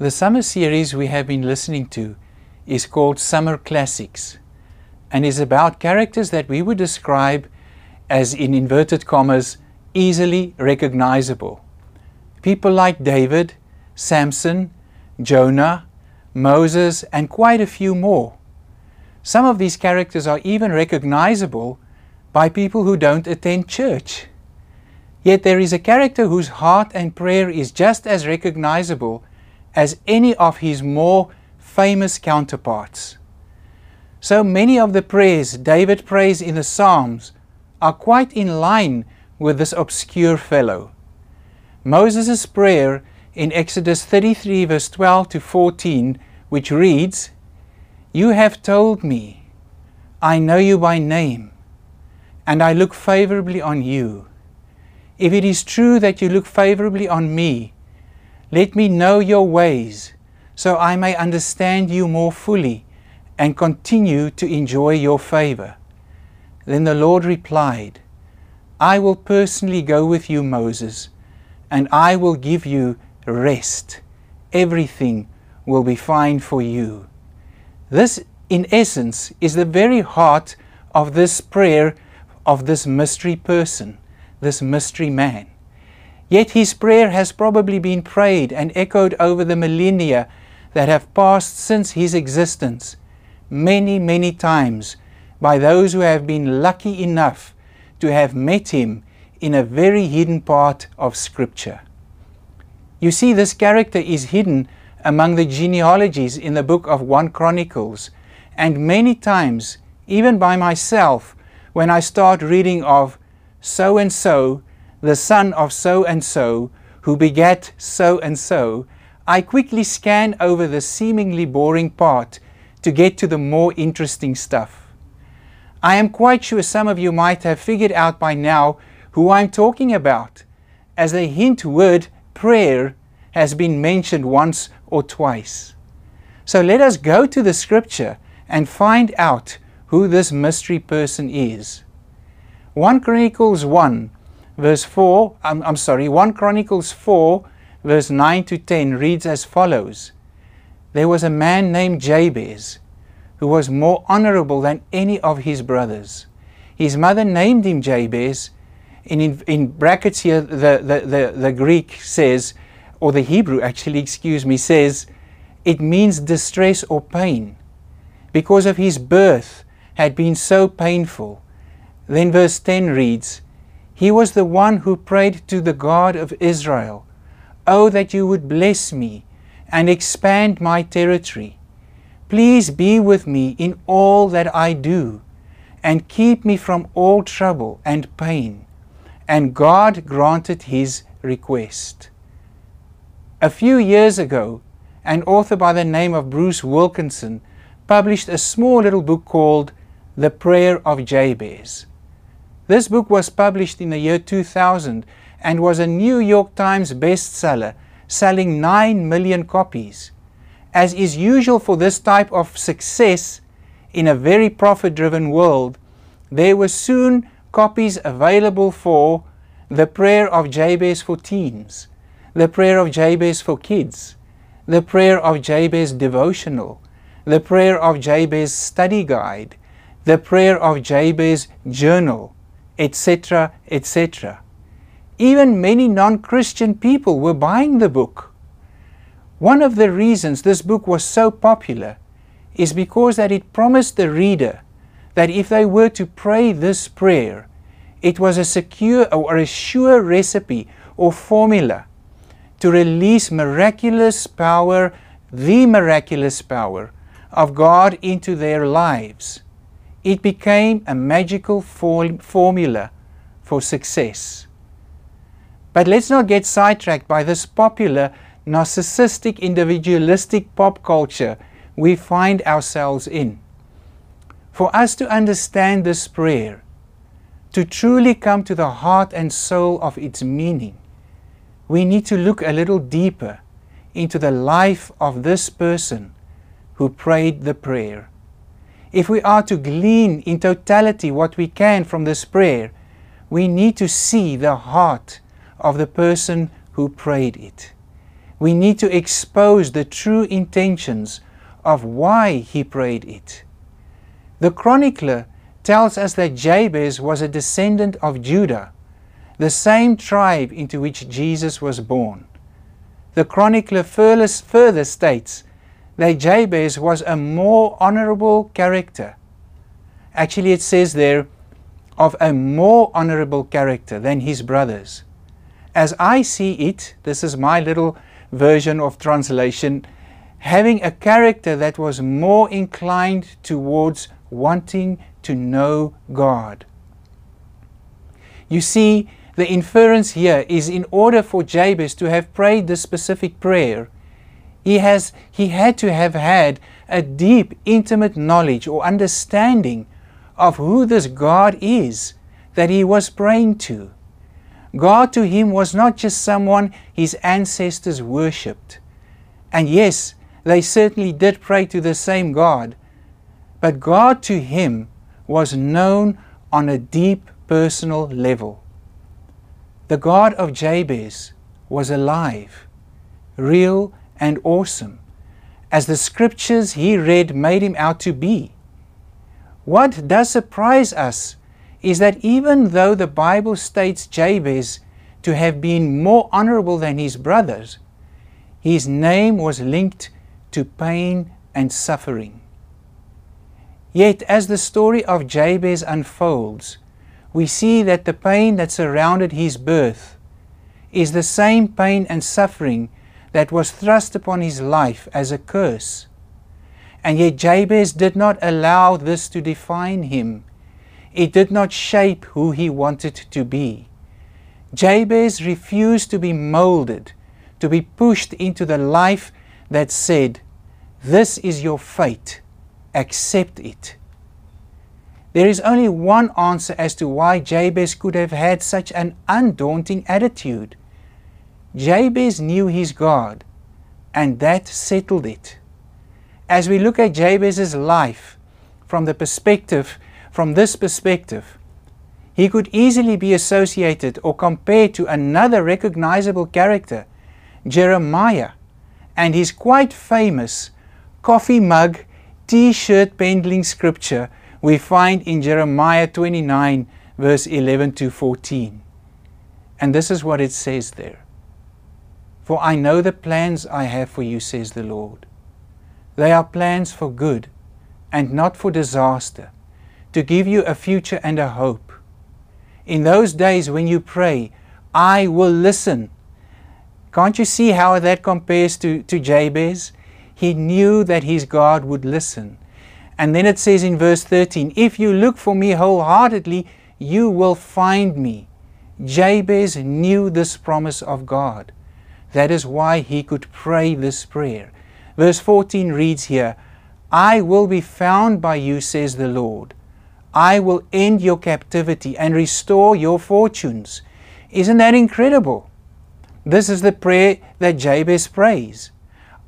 The summer series we have been listening to is called Summer Classics and is about characters that we would describe as, in inverted commas, easily recognizable. People like David, Samson, Jonah, Moses, and quite a few more. Some of these characters are even recognizable by people who don't attend church. Yet there is a character whose heart and prayer is just as recognizable as any of his more famous counterparts. So many of the prayers David prays in the Psalms are quite in line with this obscure fellow. Moses' prayer in Exodus 33 verse 12 to 14, which reads, "You have told me, I know you by name, and I look favorably on you. If it is true that you look favorably on me, let me know your ways, so I may understand you more fully and continue to enjoy your favor." Then the Lord replied, "I will personally go with you, Moses, and I will give you rest. Everything will be fine for you." This, in essence, is the very heart of this prayer of this mystery person, this mystery man. Yet his prayer has probably been prayed and echoed over the millennia that have passed since his existence, many, many times by those who have been lucky enough to have met him in a very hidden part of Scripture. You see, this character is hidden among the genealogies in the book of 1 Chronicles, and many times, even by myself, when I start reading of so-and-so, the son of so-and-so, who begat so-and-so, I quickly scan over the seemingly boring part to get to the more interesting stuff. I am quite sure some of you might have figured out by now who I'm talking about, as the hint word prayer has been mentioned once or twice. So let us go to the Scripture and find out who this mystery person is. 1 Chronicles 4, verse 9 to 10 reads as follows. "There was a man named Jabez, who was more honorable than any of his brothers. His mother named him Jabez," and in brackets here the Greek says, or the Hebrew actually, says, it means distress or pain, because of his birth had been so painful. Then verse 10 reads, "He was the one who prayed to the God of Israel, 'Oh, that you would bless me and expand my territory. Please be with me in all that I do, and keep me from all trouble and pain.' And God granted his request." A few years ago, an author by the name of Bruce Wilkinson published a small little book called The Prayer of Jabez. This book was published in the year 2000 and was a New York Times bestseller, selling 9 million copies. As is usual for this type of success in a very profit-driven world, there were soon copies available for The Prayer of Jabez for teens, The Prayer of Jabez for kids, The Prayer of Jabez devotional, The Prayer of Jabez study guide, The Prayer of Jabez journal, etc., etc. Even many non-Christian people were buying the book. One of the reasons this book was so popular is because that it promised the reader that if they were to pray this prayer, it was a secure or a sure recipe or formula to release miraculous power, the miraculous power of God into their lives. It became a magical formula for success. But let's not get sidetracked by this popular, narcissistic, individualistic pop culture we find ourselves in. For us to understand this prayer, to truly come to the heart and soul of its meaning, we need to look a little deeper into the life of this person who prayed the prayer. If we are to glean in totality what we can from this prayer, we need to see the heart of the person who prayed it. We need to expose the true intentions of why he prayed it. The chronicler tells us that Jabez was a descendant of Judah, the same tribe into which Jesus was born. The chronicler further states that Jabez was a more honorable character. Actually, it says there, of a more honorable character than his brothers. As I see it, this is my little version of translation, having a character that was more inclined towards wanting to know God. You see, the inference here is in order for Jabez to have prayed this specific prayer, he had to have had a deep, intimate knowledge or understanding of who this God is that he was praying to. God to him was not just someone his ancestors worshipped. And yes, they certainly did pray to the same God, but God to him was known on a deep personal level. The God of Jabez was alive, real and awesome, as the scriptures he read made him out to be. What does surprise us is that even though the Bible states Jabez to have been more honorable than his brothers, his name was linked to pain and suffering. Yet, as the story of Jabez unfolds, we see that the pain that surrounded his birth is the same pain and suffering that was thrust upon his life as a curse. And yet Jabez did not allow this to define him. It did not shape who he wanted to be. Jabez refused to be molded, to be pushed into the life that said, "This is your fate. Accept it." There is only one answer as to why Jabez could have had such an undaunting attitude. Jabez knew his God, and that settled it. As we look at Jabez's life from this perspective, he could easily be associated or compared to another recognizable character, Jeremiah, and his quite famous coffee mug, T-shirt pendling scripture we find in Jeremiah 29, verse 11 to 14. And this is what it says there. "For I know the plans I have for you, says the Lord. They are plans for good and not for disaster, to give you a future and a hope. In those days when you pray, I will listen." Can't you see how that compares to Jabez? He knew that his God would listen. And then it says in verse 13, "If you look for me wholeheartedly, you will find me." Jabez knew this promise of God. That is why he could pray this prayer. Verse 14 reads here, "I will be found by you, says the Lord. I will end your captivity and restore your fortunes." Isn't that incredible? This is the prayer that Jabez prays.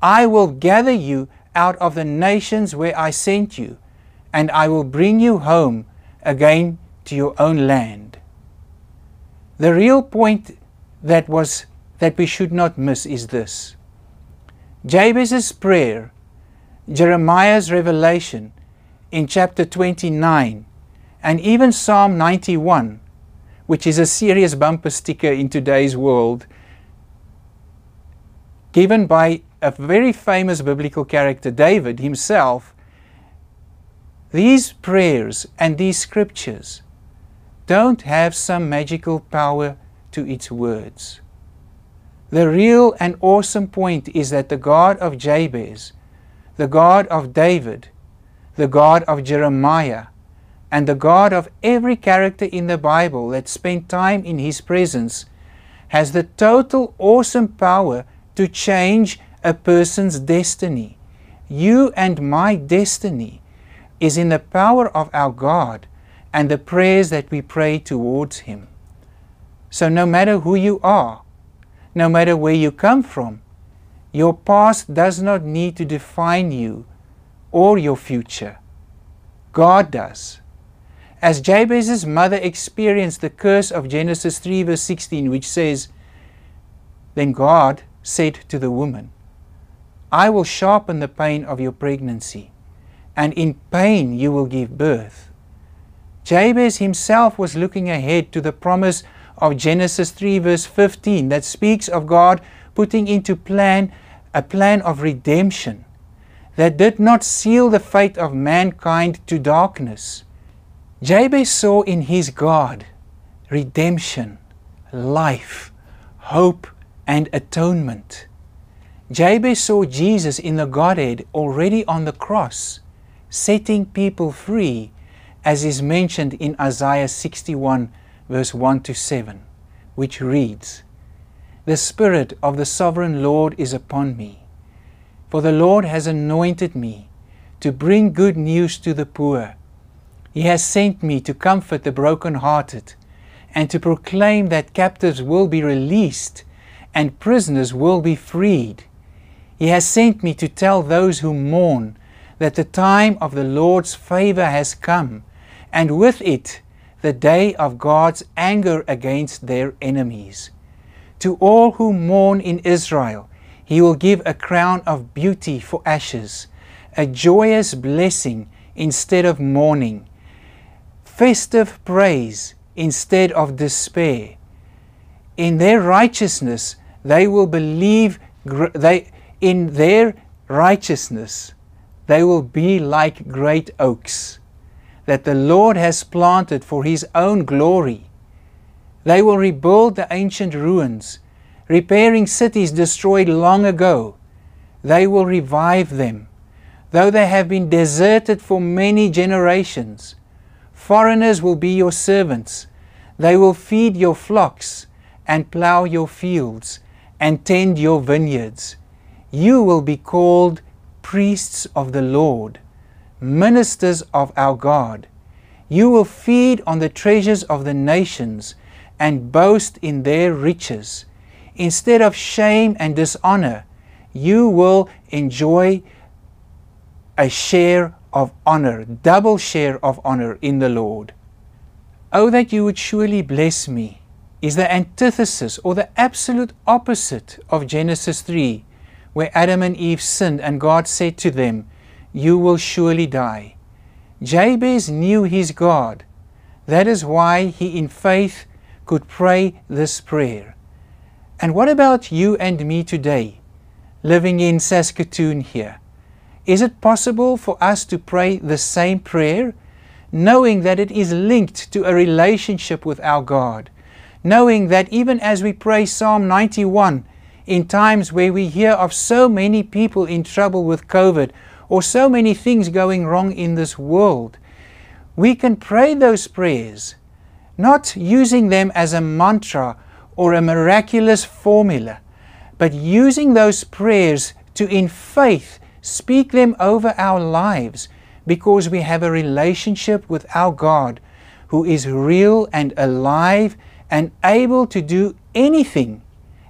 "I will gather you out of the nations where I sent you, and I will bring you home again to your own land." The real point that we should not miss is this. Jabez's prayer, Jeremiah's revelation in chapter 29, and even Psalm 91, which is a serious bumper sticker in today's world, given by a very famous biblical character, David himself, these prayers and these scriptures don't have some magical power to its words. The real and awesome point is that the God of Jabez, the God of David, the God of Jeremiah, and the God of every character in the Bible that spent time in His presence has the total awesome power to change a person's destiny. You and my destiny is in the power of our God and the prayers that we pray towards Him. So no matter who you are, no matter where you come from, your past does not need to define you or your future. God does. As Jabez's mother experienced the curse of Genesis 3 verse 16, which says, "Then God said to the woman, I will sharpen the pain of your pregnancy, and in pain you will give birth." Jabez himself was looking ahead to the promise of Genesis 3 verse 15 that speaks of God putting into plan a plan of redemption that did not seal the fate of mankind to darkness. Jabez saw in his God redemption, life, hope, and atonement. Jabez saw Jesus in the Godhead already on the cross, setting people free, as is mentioned in Isaiah 61 verse 1 to 7, which reads, "The Spirit of the Sovereign Lord is upon me, for the Lord has anointed me to bring good news to the poor. He has sent me to comfort the brokenhearted and to proclaim that captives will be released and prisoners will be freed. He has sent me to tell those who mourn that the time of the Lord's favor has come, and with it the day of God's anger against their enemies. To all who mourn in Israel, He will give a crown of beauty for ashes, a joyous blessing instead of mourning, festive praise instead of despair. In their righteousness they will believe, they will be like great oaks that the Lord has planted for His own glory. They will rebuild the ancient ruins, repairing cities destroyed long ago. They will revive them, though they have been deserted for many generations. Foreigners will be your servants. They will feed your flocks and plow your fields and tend your vineyards. You will be called priests of the Lord, ministers of our God. You will feed on the treasures of the nations and boast in their riches. Instead of shame and dishonor, you will enjoy a share of honor, double share of honor in the Lord. Oh, that you would surely bless me is the antithesis or the absolute opposite of Genesis 3, where Adam and Eve sinned and God said to them, you will surely die. Jabez knew his God. That is why he in faith could pray this prayer. And what about you and me today, living in Saskatoon here? Is it possible for us to pray the same prayer, knowing that it is linked to a relationship with our God, knowing that even as we pray Psalm 91 in times where we hear of so many people in trouble with COVID or so many things going wrong in this world, we can pray those prayers, not using them as a mantra or a miraculous formula, but using those prayers to in faith speak them over our lives, because we have a relationship with our God who is real and alive and able to do anything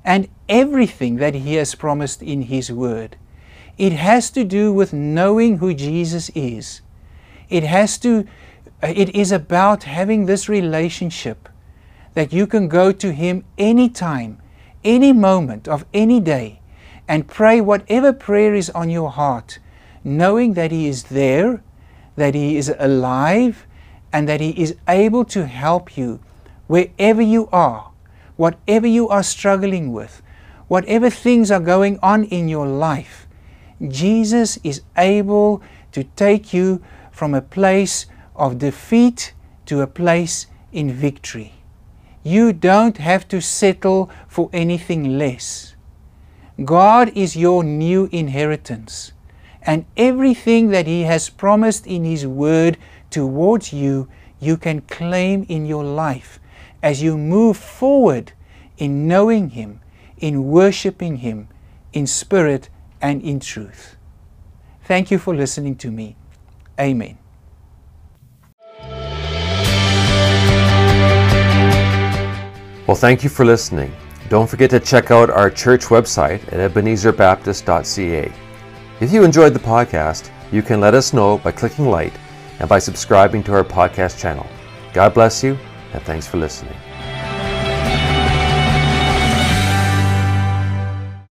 and everything that He has promised in His Word. It has to do with knowing who Jesus is. It is about having this relationship that you can go to Him anytime, any moment of any day, and pray whatever prayer is on your heart, knowing that He is there, that He is alive, and that He is able to help you wherever you are, whatever you are struggling with, whatever things are going on in your life. Jesus is able to take you from a place of defeat to a place in victory. You don't have to settle for anything less. God is your new inheritance, and everything that He has promised in His Word towards you, you can claim in your life as you move forward in knowing Him, in worshiping Him, in spirit and in truth. Thank you for listening to me. Amen. Well, thank you for listening. Don't forget to check out our church website at ebenezerbaptist.ca. If you enjoyed the podcast, you can let us know by clicking like and by subscribing to our podcast channel. God bless you, and thanks for listening.